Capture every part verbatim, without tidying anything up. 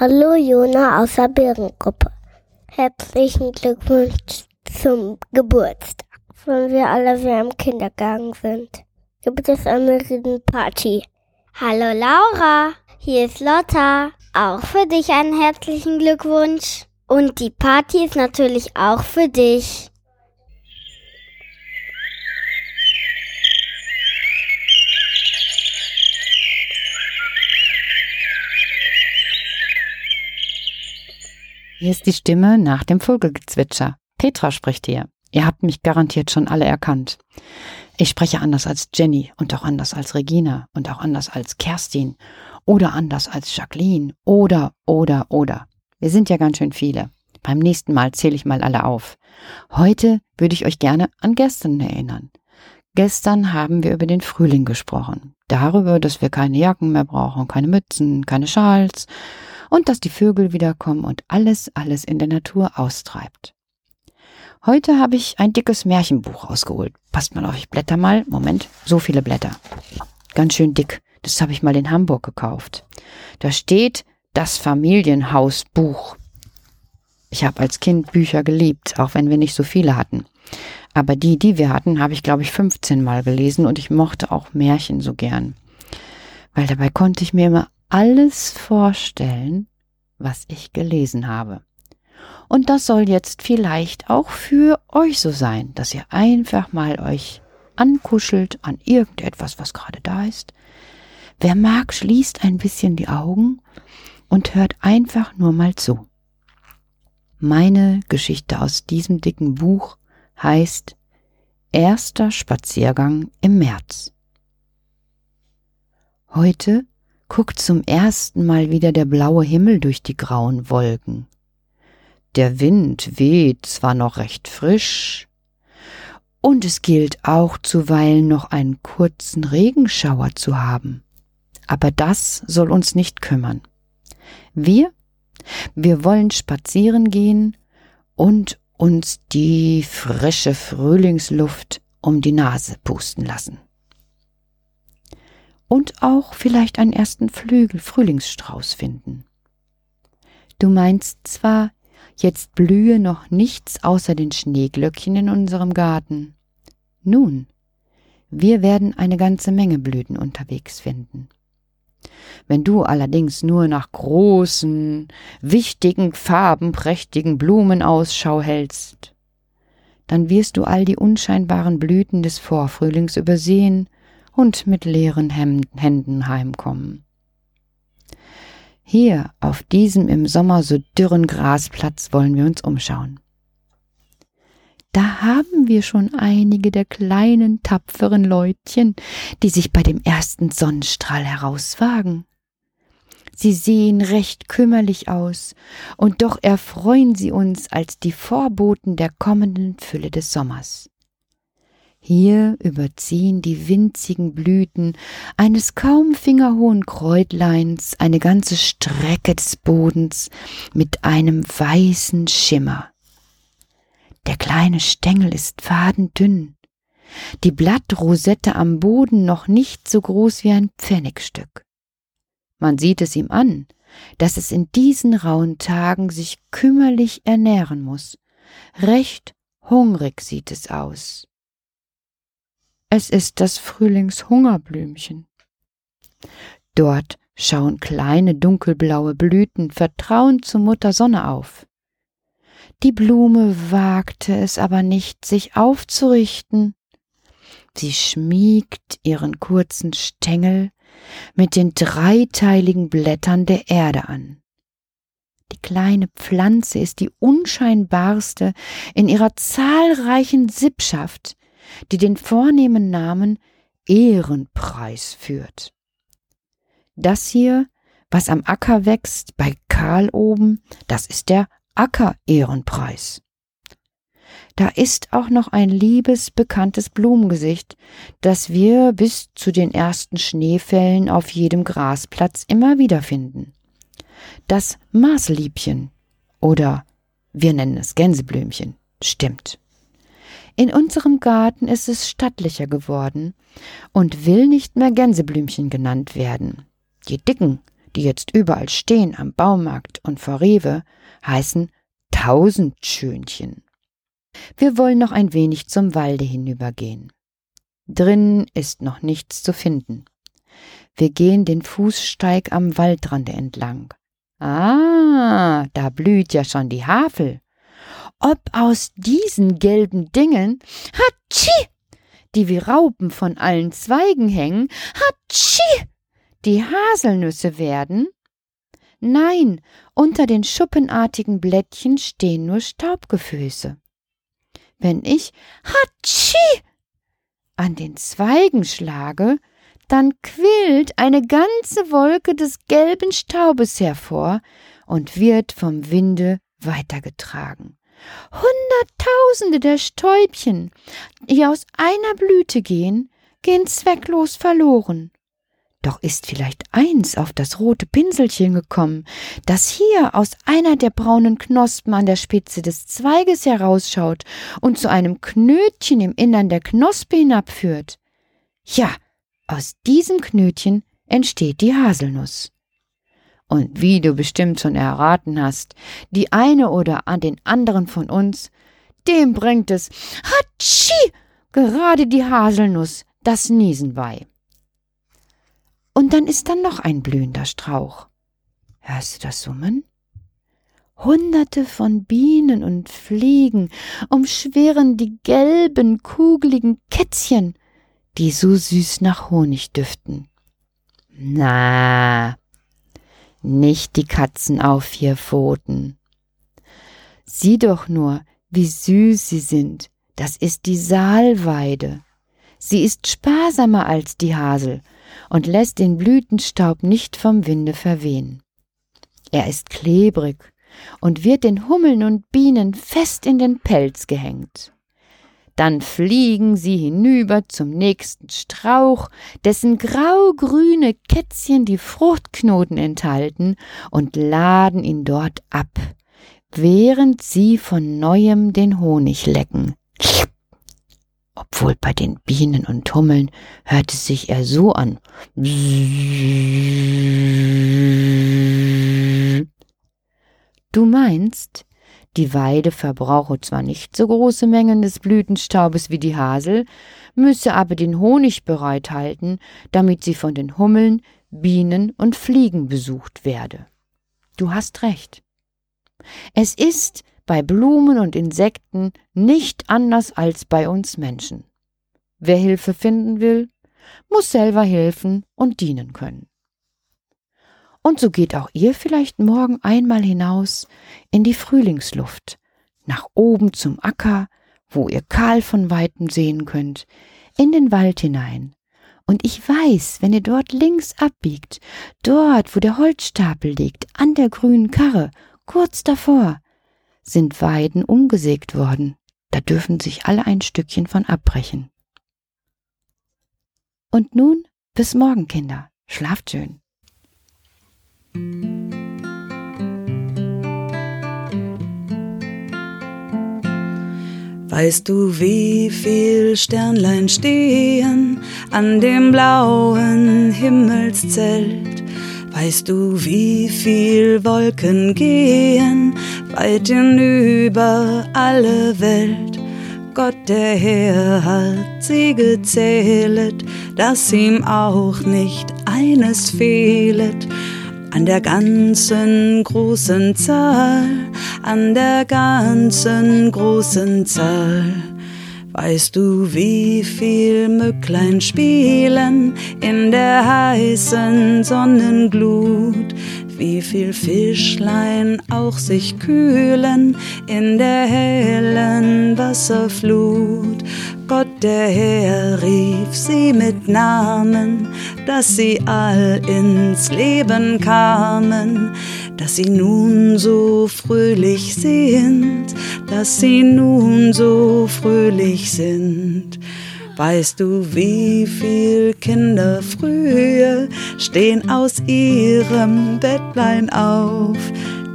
Hallo Jona aus der Bärengruppe. Herzlichen Glückwunsch zum Geburtstag. Wenn wir alle wieder im Kindergarten sind, gibt es eine Riesenparty. Hallo Laura, hier ist Lotta. Auch für dich einen herzlichen Glückwunsch. Und die Party ist natürlich auch für dich. Hier ist die Stimme nach dem Vogelgezwitscher. Petra spricht hier. Ihr habt mich garantiert schon alle erkannt. Ich spreche anders als Jenny und auch anders als Regina und auch anders als Kerstin oder anders als Jacqueline oder, oder, oder. Wir sind ja ganz schön viele. Beim nächsten Mal zähle ich mal alle auf. Heute würde ich euch gerne an gestern erinnern. Gestern haben wir über den Frühling gesprochen. Darüber, dass wir keine Jacken mehr brauchen, keine Mützen, keine Schals. Und dass die Vögel wiederkommen und alles, alles in der Natur austreibt. Heute habe ich ein dickes Märchenbuch rausgeholt. Passt mal auf, ich blätter mal. Moment, so viele Blätter. Ganz schön dick. Das habe ich mal in Hamburg gekauft. Da steht das Familienhausbuch. Ich habe als Kind Bücher geliebt, auch wenn wir nicht so viele hatten. Aber die, die wir hatten, habe ich, glaube ich, fünfzehn Mal gelesen und ich mochte auch Märchen so gern. Weil dabei konnte ich mir immer alles vorstellen, was ich gelesen habe. Und das soll jetzt vielleicht auch für euch so sein, dass ihr einfach mal euch ankuschelt an irgendetwas, was gerade da ist. Wer mag, schließt ein bisschen die Augen und hört einfach nur mal zu. Meine Geschichte aus diesem dicken Buch heißt Erster Spaziergang im März. Heute guckt zum ersten Mal wieder der blaue Himmel durch die grauen Wolken. Der Wind weht zwar noch recht frisch, und es gilt auch zuweilen noch einen kurzen Regenschauer zu haben. Aber das soll uns nicht kümmern. Wir, wir wollen spazieren gehen und uns die frische Frühlingsluft um die Nase pusten lassen. Und auch vielleicht einen ersten Flügel Frühlingsstrauß finden. Du meinst zwar, jetzt blühe noch nichts außer den Schneeglöckchen in unserem Garten. Nun, wir werden eine ganze Menge Blüten unterwegs finden. Wenn du allerdings nur nach großen, wichtigen, farbenprächtigen Blumen Ausschau hältst, dann wirst du all die unscheinbaren Blüten des Vorfrühlings übersehen und mit leeren Händen heimkommen. Hier auf diesem im Sommer so dürren Grasplatz wollen wir uns umschauen. Da haben wir schon einige der kleinen, tapferen Leutchen, die sich bei dem ersten Sonnenstrahl herauswagen. Sie sehen recht kümmerlich aus, und doch erfreuen sie uns als die Vorboten der kommenden Fülle des Sommers. Hier überziehen die winzigen Blüten eines kaum fingerhohen Kräutleins eine ganze Strecke des Bodens mit einem weißen Schimmer. Der kleine Stängel ist fadendünn, die Blattrosette am Boden noch nicht so groß wie ein Pfennigstück. Man sieht es ihm an, dass es in diesen rauen Tagen sich kümmerlich ernähren muss. Recht hungrig sieht es aus. Es ist das Frühlingshungerblümchen. Dort schauen kleine dunkelblaue Blüten vertrauend zur Mutter Sonne auf. Die Blume wagte es aber nicht, sich aufzurichten. Sie schmiegt ihren kurzen Stängel mit den dreiteiligen Blättern der Erde an. Die kleine Pflanze ist die unscheinbarste in ihrer zahlreichen Sippschaft, die den vornehmen Namen Ehrenpreis führt. Das hier, was am Acker wächst, bei Karl oben, das ist der Acker-Ehrenpreis. Da ist auch noch ein liebes, bekanntes Blumengesicht, das wir bis zu den ersten Schneefällen auf jedem Grasplatz immer wieder finden. Das Maßliebchen oder wir nennen es Gänseblümchen, stimmt. In unserem Garten ist es stattlicher geworden und will nicht mehr Gänseblümchen genannt werden. Die dicken, die jetzt überall stehen am Baumarkt und vor Rewe, heißen Tausendschönchen. Wir wollen noch ein wenig zum Walde hinübergehen. Drinnen ist noch nichts zu finden. Wir gehen den Fußsteig am Waldrand entlang. Ah, da blüht ja schon die Havel. Ob aus diesen gelben Dingen, hatschi, die wie Raupen von allen Zweigen hängen, hatschi, die Haselnüsse werden? Nein, unter den schuppenartigen Blättchen stehen nur Staubgefüße. Wenn ich hatschi an den Zweigen schlage, dann quillt eine ganze Wolke des gelben Staubes hervor und wird vom Winde weitergetragen. Hunderttausende der Stäubchen, die aus einer Blüte gehen, gehen zwecklos verloren. Doch ist vielleicht eins auf das rote Pinselchen gekommen, das hier aus einer der braunen Knospen an der Spitze des Zweiges herausschaut und zu einem Knötchen im Innern der Knospe hinabführt. Ja, aus diesem Knötchen entsteht die Haselnuss. Und wie du bestimmt schon erraten hast, die eine oder an den anderen von uns, dem bringt es hatschi gerade die Haselnuss das Niesen bei. Und dann ist da noch ein blühender Strauch. Hörst du das Summen? Hunderte von Bienen und Fliegen umschwirren die gelben, kugeligen Kätzchen, die so süß nach Honig düften. Na, nicht die Katzen auf vier Pfoten. Sieh doch nur, wie süß sie sind. Das ist die Salweide. Sie ist sparsamer als die Hasel und lässt den Blütenstaub nicht vom Winde verwehen. Er ist klebrig und wird den Hummeln und Bienen fest in den Pelz gehängt. Dann fliegen sie hinüber zum nächsten Strauch, dessen grau-grüne Kätzchen die Fruchtknoten enthalten, und laden ihn dort ab, während sie von neuem den Honig lecken. Obwohl bei den Bienen und Hummeln hört es sich eher so an. Du meinst, die Weide verbrauche zwar nicht so große Mengen des Blütenstaubes wie die Hasel, müsse aber den Honig bereithalten, damit sie von den Hummeln, Bienen und Fliegen besucht werde. Du hast recht. Es ist bei Blumen und Insekten nicht anders als bei uns Menschen. Wer Hilfe finden will, muss selber helfen und dienen können. Und so geht auch ihr vielleicht morgen einmal hinaus in die Frühlingsluft, nach oben zum Acker, wo ihr kahl von Weitem sehen könnt, in den Wald hinein. Und ich weiß, wenn ihr dort links abbiegt, dort, wo der Holzstapel liegt, an der grünen Karre, kurz davor, sind Weiden umgesägt worden. Da dürfen sich alle ein Stückchen von abbrechen. Und nun bis morgen, Kinder. Schlaft schön. Weißt du, wie viel Sternlein stehen an dem blauen Himmelszelt? Weißt du, wie viel Wolken gehen weit hinüber alle Welt? Gott, der Herr, hat sie gezählet, dass ihm auch nicht eines fehlet. An der ganzen großen Zahl, an der ganzen großen Zahl. Weißt du, wie viel Mücklein spielen in der heißen Sonnenglut? Wie viel Fischlein auch sich kühlen in der hellen Wasserflut? Gott, der Herr, rief sie mit Namen, dass sie all ins Leben kamen, dass sie nun so fröhlich sind, dass sie nun so fröhlich sind. Weißt du, wie viel Kinder früher stehen aus ihrem Bettlein auf,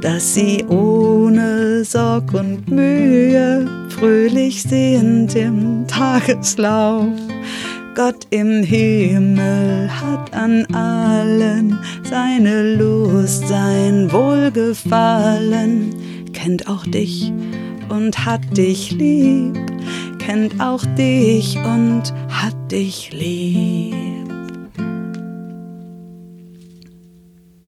dass sie ohne Sorg und Mühe fröhlich sind im Tageslauf? Gott im Himmel hat an allen seine Lust, sein Wohlgefallen, kennt auch dich und hat dich lieb, kennt auch dich und hat dich lieb.